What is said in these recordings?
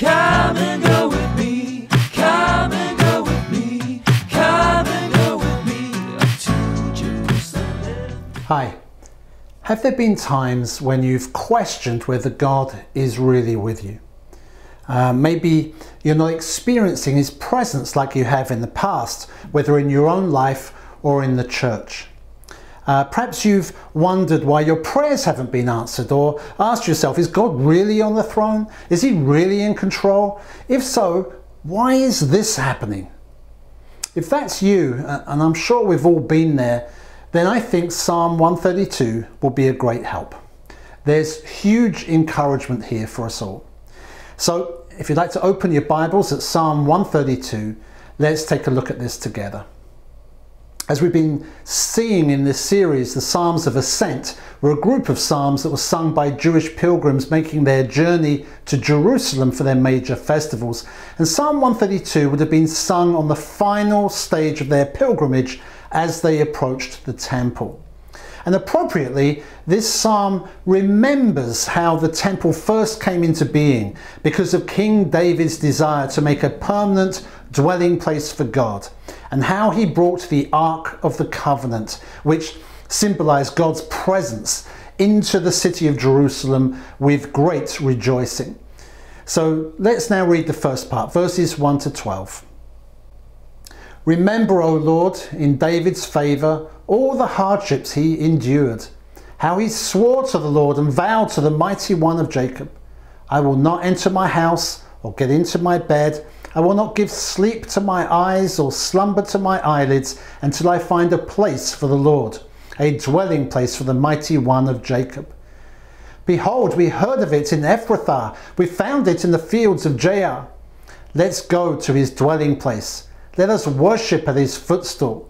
Come and go with me, come and go with me, come and go with me up to Jerusalem. Hi. Have there been times when you've questioned whether God is really with you? Maybe you're not experiencing His presence like you have in the past, whether in your own life or in the church. Perhaps you've wondered why your prayers haven't been answered, or asked yourself, is God really on the throne? Is He really in control? If so, why is this happening? If that's you, and I'm sure we've all been there, then I think Psalm 132 will be a great help. There's huge encouragement here for us all. So if you'd like to open your Bibles at Psalm 132, let's take a look at this together. As we've been seeing in this series, the Psalms of Ascent were a group of psalms that were sung by Jewish pilgrims making their journey to Jerusalem for their major festivals. And Psalm 132 would have been sung on the final stage of their pilgrimage as they approached the temple. And appropriately, this psalm remembers how the temple first came into being because of King David's desire to make a permanent dwelling place for God, and how he brought the Ark of the Covenant, which symbolized God's presence, into the city of Jerusalem with great rejoicing. So let's now read the first part, verses 1 to 12. Remember, O Lord, in David's favor, all the hardships he endured, how he swore to the Lord and vowed to the Mighty One of Jacob, I will not enter my house or get into my bed, I will not give sleep to my eyes or slumber to my eyelids until I find a place for the Lord, a dwelling place for the Mighty One of Jacob. Behold, we heard of it in Ephrathah, we found it in the fields of Jaar. Let's go to his dwelling place, let us worship at his footstool.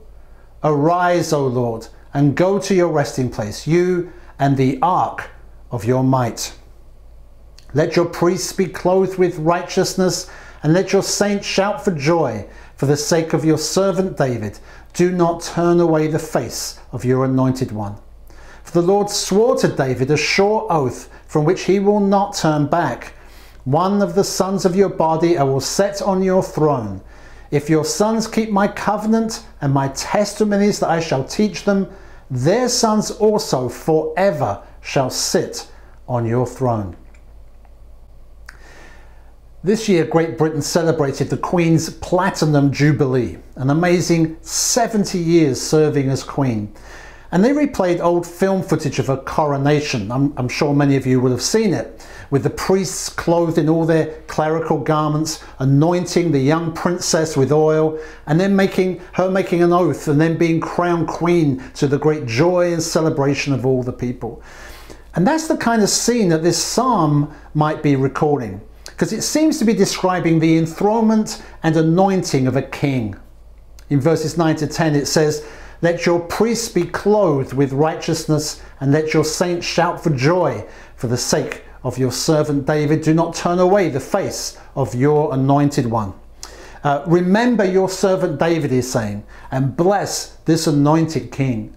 Arise, O Lord, and go to your resting place, you and the ark of your might. Let your priests be clothed with righteousness, and let your saints shout for joy for the sake of your servant David. Do not turn away the face of your anointed one. For the Lord swore to David a sure oath from which he will not turn back. One of the sons of your body I will set on your throne. If your sons keep my covenant and my testimonies that I shall teach them, their sons also forever shall sit on your throne. This year, Great Britain celebrated the Queen's Platinum Jubilee, an amazing 70 years serving as Queen. And they replayed old film footage of her coronation. I'm sure many of you will have seen it, with the priests clothed in all their clerical garments, anointing the young princess with oil, and then making an oath, and then being crowned Queen to the great joy and celebration of all the people. And that's the kind of scene that this psalm might be recording, because it seems to be describing the enthronement and anointing of a king. In verses 9 to 10 it says, let your priests be clothed with righteousness, and let your saints shout for joy for the sake of your servant David. Do not turn away the face of your anointed one. Remember your servant David, is saying, and bless this anointed king.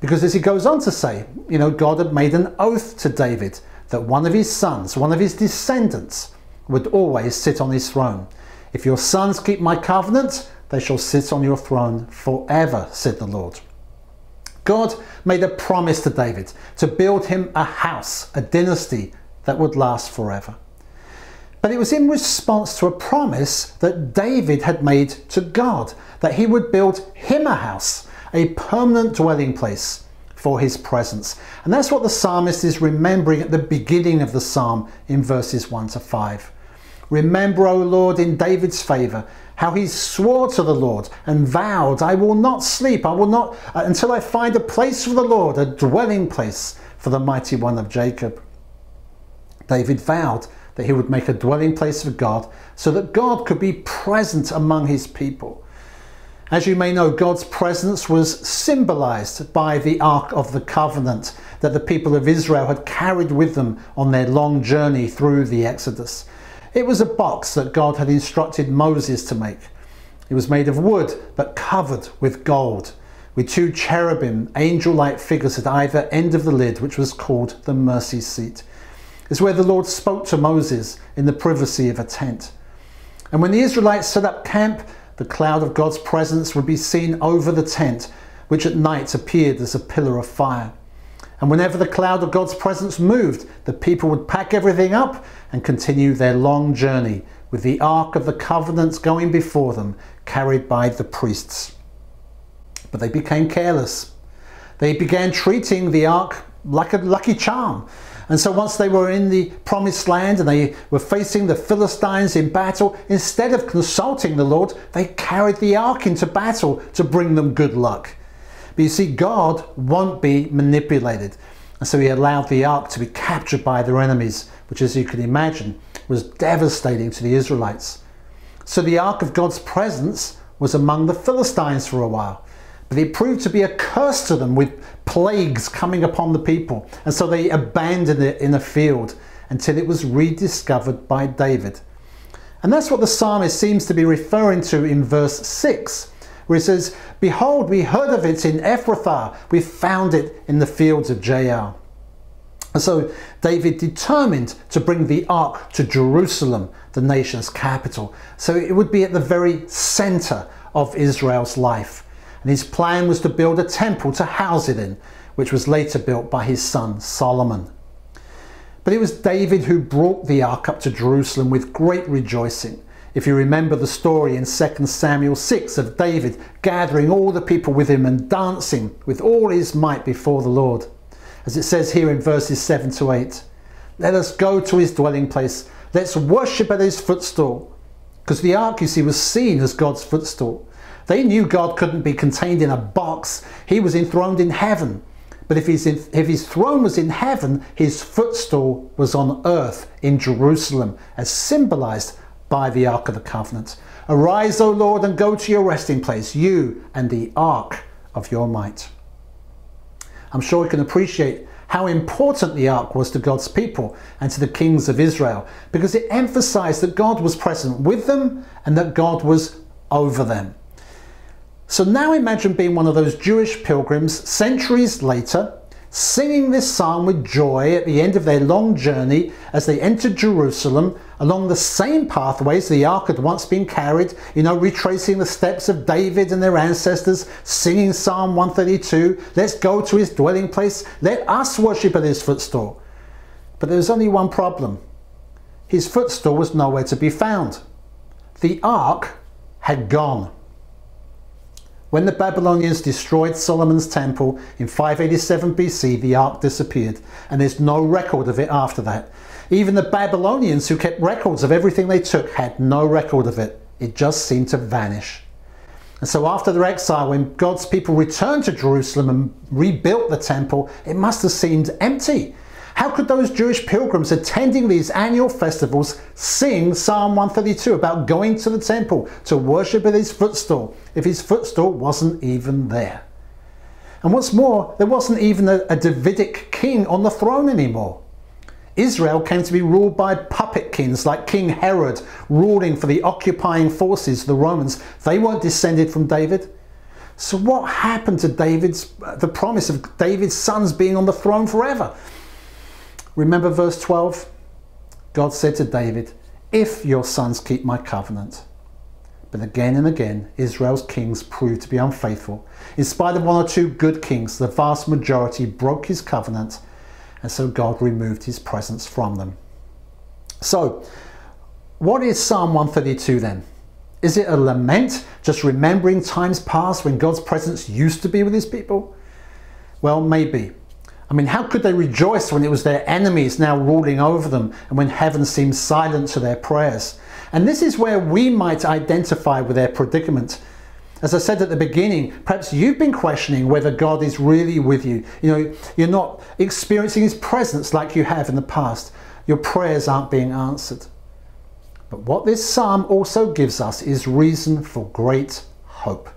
Because as he goes on to say, you know, God had made an oath to David that one of his sons, one of his descendants, would always sit on his throne. If your sons keep my covenant, they shall sit on your throne forever, said the Lord. God made a promise to David to build him a house, a dynasty that would last forever. But it was in response to a promise that David had made to God, that he would build him a house, a permanent dwelling place for his presence. And that's what the psalmist is remembering at the beginning of the psalm in verses 1 to 5. Remember, O Lord, in David's favor, how he swore to the Lord and vowed, I will not sleep, I will not until I find a place for the Lord, a dwelling place for the Mighty One of Jacob. David vowed that he would make a dwelling place for God so that God could be present among his people. As you may know, God's presence was symbolized by the Ark of the Covenant that the people of Israel had carried with them on their long journey through the Exodus. It was a box that God had instructed Moses to make. It was made of wood, but covered with gold, with two cherubim, angel-like figures at either end of the lid, which was called the mercy seat. is where the Lord spoke to Moses in the privacy of a tent. And when the Israelites set up camp, the cloud of God's presence would be seen over the tent, which at night appeared as a pillar of fire. And whenever the cloud of God's presence moved, the people would pack everything up and continue their long journey, with the Ark of the Covenant going before them, carried by the priests. But they became careless. They began treating the Ark like a lucky charm. And so once they were in the Promised Land and they were facing the Philistines in battle, instead of consulting the Lord, they carried the Ark into battle to bring them good luck. But you see, God won't be manipulated. And so he allowed the Ark to be captured by their enemies, which, as you can imagine, was devastating to the Israelites. So the Ark of God's presence was among the Philistines for a while. But it proved to be a curse to them, with plagues coming upon the people. And so they abandoned it in a field until it was rediscovered by David. And that's what the psalmist seems to be referring to in verse 6, where he says, "Behold, we heard of it in Ephrathah. We found it in the fields of Jaar." And so David determined to bring the Ark to Jerusalem, the nation's capital. So it would be at the very center of Israel's life. And his plan was to build a temple to house it in, which was later built by his son Solomon. But it was David who brought the Ark up to Jerusalem with great rejoicing. If you remember the story in 2 Samuel 6 of David gathering all the people with him and dancing with all his might before the Lord. As it says here in verses 7 to 8, "Let us go to his dwelling place. Let's worship at his footstool." Because the Ark, you see, was seen as God's footstool. They knew God couldn't be contained in a box. He was enthroned in heaven. But if his throne was in heaven, his footstool was on earth in Jerusalem, as symbolized by the Ark of the Covenant. "Arise, O Lord, and go to your resting place, you and the Ark of your might." I'm sure we can appreciate how important the Ark was to God's people and to the kings of Israel, because it emphasized that God was present with them and that God was over them. So now imagine being one of those Jewish pilgrims centuries later, singing this psalm with joy at the end of their long journey as they entered Jerusalem along the same pathways the Ark had once been carried, you know, retracing the steps of David and their ancestors, singing Psalm 132, "Let's go to his dwelling place, let us worship at his footstool." But there was only one problem. His footstool was nowhere to be found. The Ark had gone. When the Babylonians destroyed Solomon's temple in 587 BC, the Ark disappeared, and there's no record of it after that. Even the Babylonians, who kept records of everything they took, had no record of it. It just seemed to vanish. And so after their exile, when God's people returned to Jerusalem and rebuilt the temple, it must have seemed empty. How could those Jewish pilgrims attending these annual festivals sing Psalm 132 about going to the temple to worship at his footstool, if his footstool wasn't even there? And what's more, there wasn't even a Davidic king on the throne anymore. Israel came to be ruled by puppet kings like King Herod, ruling for the occupying forces, the Romans. They weren't descended from David. So what happened to the promise of David's sons being on the throne forever? Remember verse 12? God said to David, "If your sons keep my covenant." But again and again, Israel's kings proved to be unfaithful. In spite of one or two good kings, the vast majority broke his covenant, and so God removed his presence from them. So, what is Psalm 132 then? Is it a lament, just remembering times past when God's presence used to be with his people? Well, maybe. I mean, how could they rejoice when it was their enemies now ruling over them, and when heaven seemed silent to their prayers? And this is where we might identify with their predicament. As I said at the beginning, perhaps you've been questioning whether God is really with you. You know, you're not experiencing his presence like you have in the past. Your prayers aren't being answered. But what this psalm also gives us is reason for great hope.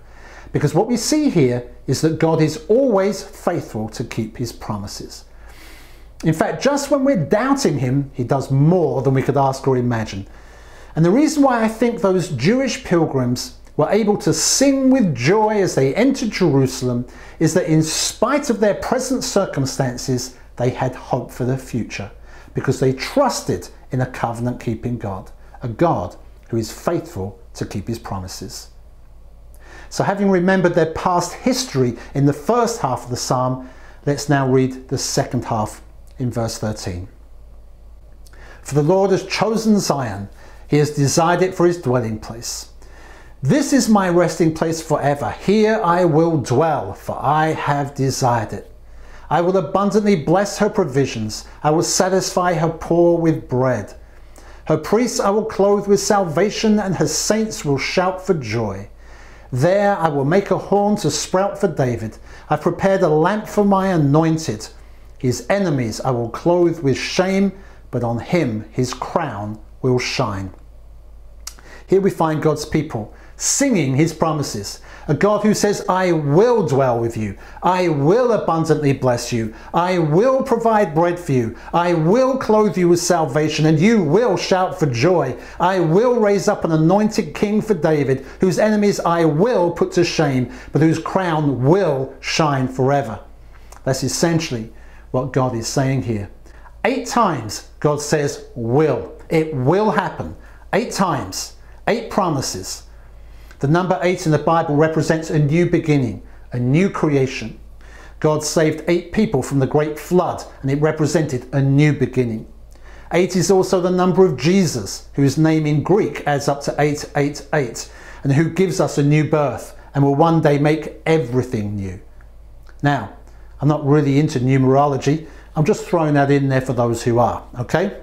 Because what we see here is that God is always faithful to keep his promises. In fact, just when we're doubting him, he does more than we could ask or imagine. And the reason why I think those Jewish pilgrims were able to sing with joy as they entered Jerusalem is that in spite of their present circumstances, they had hope for the future. because they trusted in a covenant-keeping God, a God who is faithful to keep his promises. So having remembered their past history in the first half of the psalm, let's now read the second half in verse 13. For the Lord has chosen Zion, he has desired it for his dwelling place. This is my resting place forever. Here I will dwell, for I have desired it. I will abundantly bless her provisions. I will satisfy her poor with bread. Her priests I will clothe with salvation, and her saints will shout for joy. There I will make a horn to sprout for David. I've prepared a lamp for my anointed. His enemies I will clothe with shame, but on him his crown will shine. Here we find God's people singing his promises. A God who says, I will dwell with you. I will abundantly bless you. I will provide bread for you. I will clothe you with salvation, and you will shout for joy. I will raise up an anointed king for David, whose enemies I will put to shame, but whose crown will shine forever. That's essentially what God is saying here. 8 times God says, will. It will happen. 8 times. 8 promises. The number 8 in the Bible represents a new beginning, a new creation. God saved 8 people from the great flood, and it represented a new beginning. 8 is also the number of Jesus, whose name in Greek adds up to 888, and who gives us a new birth and will one day make everything new. Now, I'm not really into numerology. I'm just throwing that in there for those who are, okay?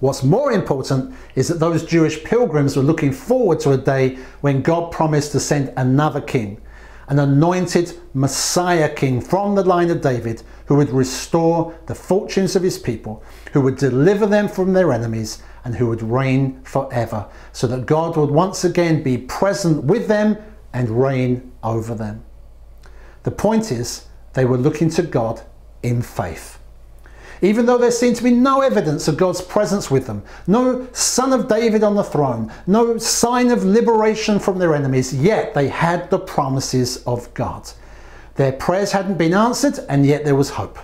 What's more important is that those Jewish pilgrims were looking forward to a day when God promised to send another king, an anointed Messiah king from the line of David, who would restore the fortunes of his people, who would deliver them from their enemies, and who would reign forever, so that God would once again be present with them and reign over them. The point is, they were looking to God in faith. Even though there seemed to be no evidence of God's presence with them, no Son of David on the throne, no sign of liberation from their enemies, yet they had the promises of God. Their prayers hadn't been answered, and yet there was hope.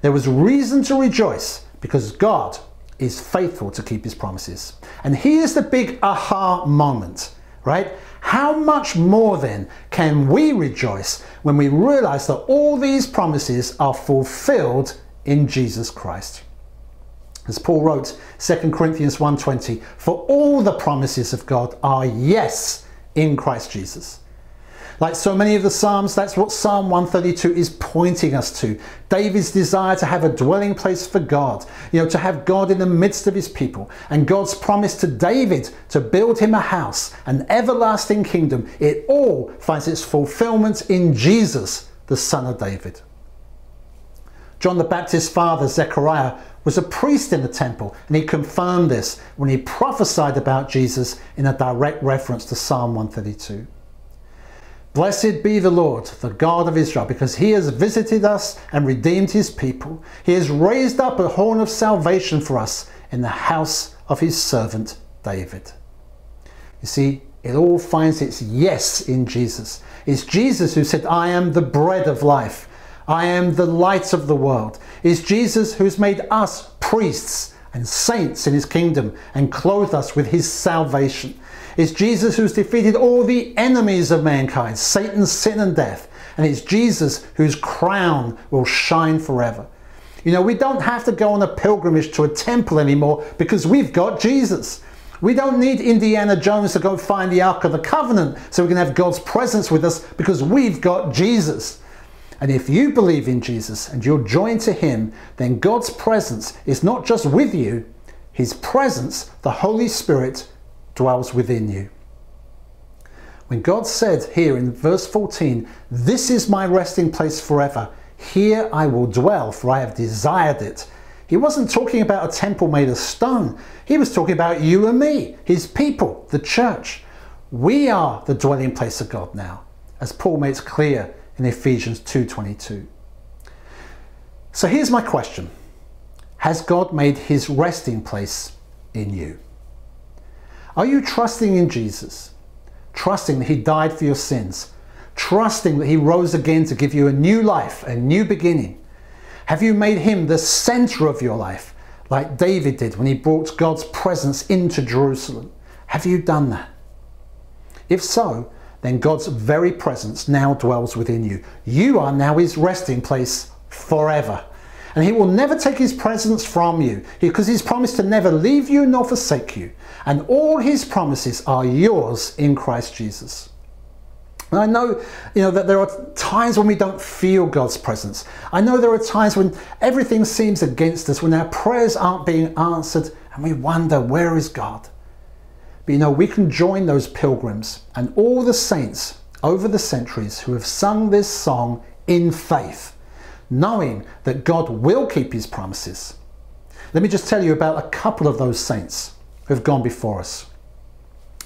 There was reason to rejoice, because God is faithful to keep his promises. And here's the big aha moment, right? How much more then can we rejoice when we realize that all these promises are fulfilled in Jesus Christ? As Paul wrote, 2 Corinthians 1:20, for all the promises of God are yes in Christ Jesus. Like so many of the Psalms, that's what Psalm 132 is pointing us to. David's desire to have a dwelling place for God, to have God in the midst of his people, and God's promise to David to build him a house, an everlasting kingdom. It all finds its fulfillment in Jesus, the Son of David. John the Baptist's father, Zechariah, was a priest in the temple, and he confirmed this when he prophesied about Jesus in a direct reference to Psalm 132. Blessed be the Lord, the God of Israel, because he has visited us and redeemed his people. He has raised up a horn of salvation for us in the house of his servant David. You see, it all finds its yes in Jesus. It's Jesus who said, I am the bread of life. I am the light of the world. It's Jesus who's made us priests and saints in his kingdom and clothed us with his salvation. It's Jesus who's defeated all the enemies of mankind, Satan, sin and death. And it's Jesus whose crown will shine forever. We don't have to go on a pilgrimage to a temple anymore because we've got Jesus. We don't need Indiana Jones to go find the Ark of the Covenant so we can have God's presence with us because we've got Jesus. And if you believe in Jesus and you're joined to him, then God's presence is not just with you. His presence, the Holy Spirit, dwells within you. When God said here in verse 14, this is my resting place forever. Here I will dwell, for I have desired it. He wasn't talking about a temple made of stone. He was talking about you and me, his people, the church. We are the dwelling place of God now, as Paul makes clear in Ephesians 2:22. So here's my question. Has God made his resting place in you? Are you trusting in Jesus? Trusting that he died for your sins? Trusting that he rose again to give you a new life, a new beginning? Have you made him the center of your life, like David did when he brought God's presence into Jerusalem. Have you done that? If so, then God's very presence now dwells within you. You are now his resting place forever. And he will never take his presence from you, because he's promised to never leave you nor forsake you. And all his promises are yours in Christ Jesus. And I know, that there are times when we don't feel God's presence. I know there are times when everything seems against us, when our prayers aren't being answered, and we wonder, where is God? But we can join those pilgrims and all the saints over the centuries who have sung this song in faith, knowing that God will keep his promises. Let me just tell you about a couple of those saints who have gone before us.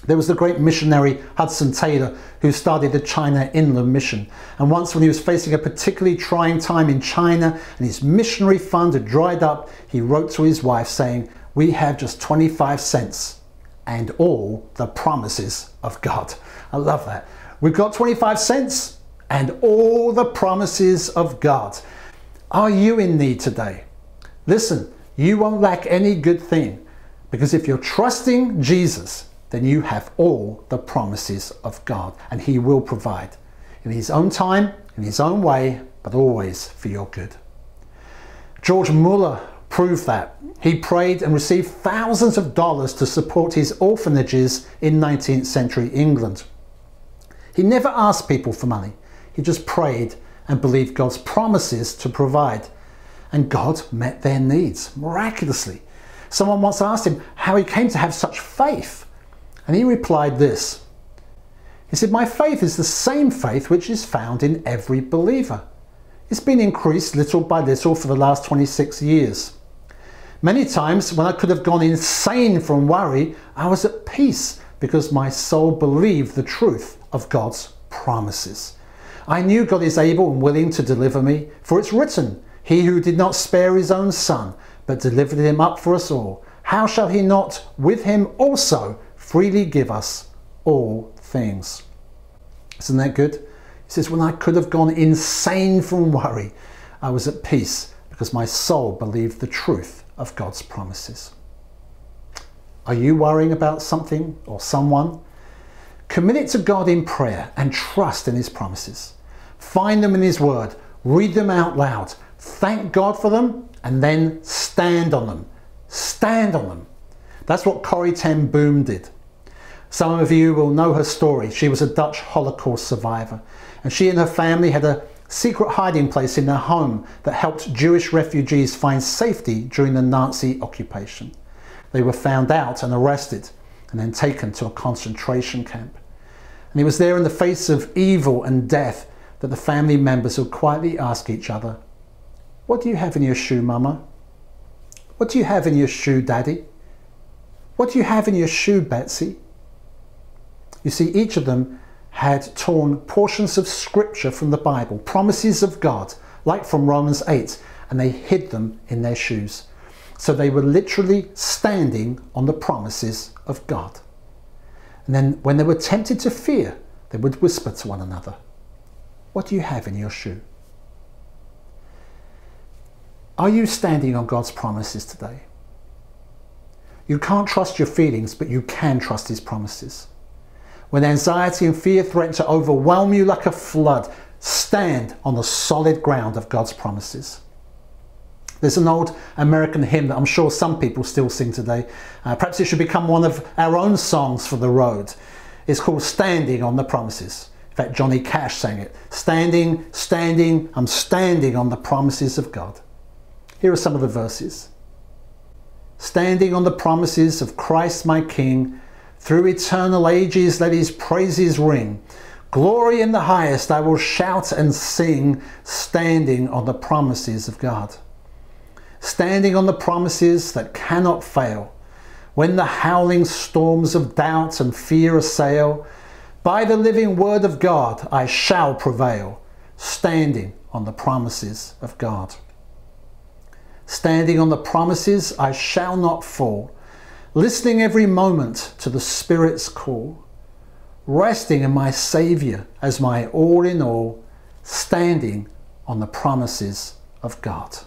There was the great missionary Hudson Taylor, who started the China Inland Mission. And once when he was facing a particularly trying time in China and his missionary fund had dried up, he wrote to his wife saying, "We have just 25 cents and all the promises of God." I love that. We've got 25 cents and all the promises of God. Are you in need today? Listen, you won't lack any good thing, because if you're trusting Jesus, then you have all the promises of God, and he will provide in his own time, in his own way, but always for your good. George Muller proved that. He prayed and received thousands of dollars to support his orphanages in 19th century England. He never asked people for money. He just prayed and believed God's promises to provide, and God met their needs miraculously. Someone once asked him how he came to have such faith, and he replied this. He said, "My faith is the same faith which is found in every believer. It's been increased little by little for the last 26 years. Many times when I could have gone insane from worry, I was at peace because my soul believed the truth of God's promises. I knew God is able and willing to deliver me, for it's written, 'He who did not spare his own son, but delivered him up for us all, how shall he not with him also freely give us all things?'" Isn't that good? He says, when I could have gone insane from worry, I was at peace because my soul believed the truth of God's promises. Are you worrying about something or someone? Commit it to God in prayer and trust in his promises. Find them in his word, read them out loud, thank God for them, and then stand on them. Stand on them. That's what Corrie ten Boom did. Some of you will know her story. She was a Dutch Holocaust survivor, and she and her family had a secret hiding place in their home that helped Jewish refugees find safety during the Nazi occupation. They were found out and arrested, and then taken to a concentration camp. And it was there in the face of evil and death that the family members would quietly ask each other, "What do you have in your shoe, Mama? What do you have in your shoe, Daddy? What do you have in your shoe, Betsy?" You see, each of them had torn portions of scripture from the Bible, promises of God, like from Romans 8, and they hid them in their shoes. So they were literally standing on the promises of God. And then when they were tempted to fear, they would whisper to one another, "What do you have in your shoe?" Are you standing on God's promises today? You can't trust your feelings, but you can trust his promises. When anxiety and fear threaten to overwhelm you like a flood, stand on the solid ground of God's promises. There's an old American hymn that I'm sure some people still sing today. Perhaps it should become one of our own songs for the road. It's called "Standing on the Promises." In fact, Johnny Cash sang it. Standing, standing, I'm standing on the promises of God. Here are some of the verses. Standing on the promises of Christ my King, through eternal ages let his praises ring. Glory in the highest I will shout and sing, standing on the promises of God. Standing on the promises that cannot fail, when the howling storms of doubt and fear assail, by the living word of God I shall prevail, standing on the promises of God. Standing on the promises I shall not fall, listening every moment to the Spirit's call, resting in my Saviour as my all in all, standing on the promises of God.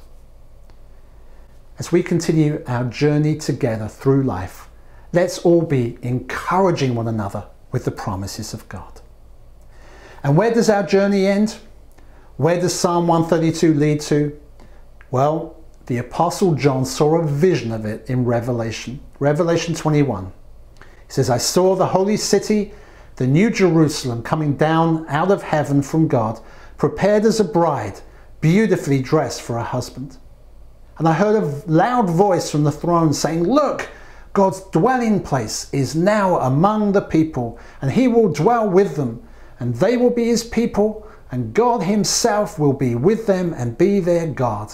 As we continue our journey together through life, let's all be encouraging one another with the promises of God. And where does our journey end? Where does Psalm 132 lead to? Well, the Apostle John saw a vision of it in Revelation 21. He says, "I saw the holy city, the new Jerusalem, coming down out of heaven from God, prepared as a bride, beautifully dressed for her husband. And I heard a loud voice from the throne saying, 'Look, God's dwelling place is now among the people, and he will dwell with them, and they will be his people, and God himself will be with them and be their God.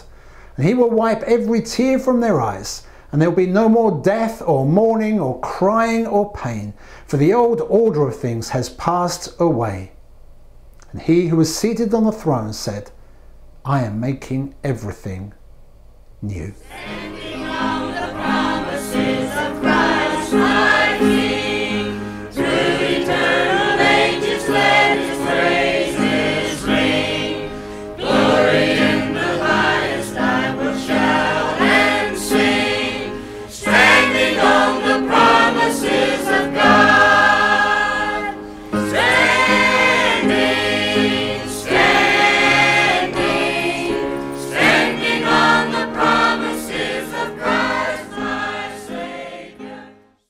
And he will wipe every tear from their eyes, and there will be no more death or mourning or crying or pain, for the old order of things has passed away.' And he who was seated on the throne said, 'I am making everything new.'"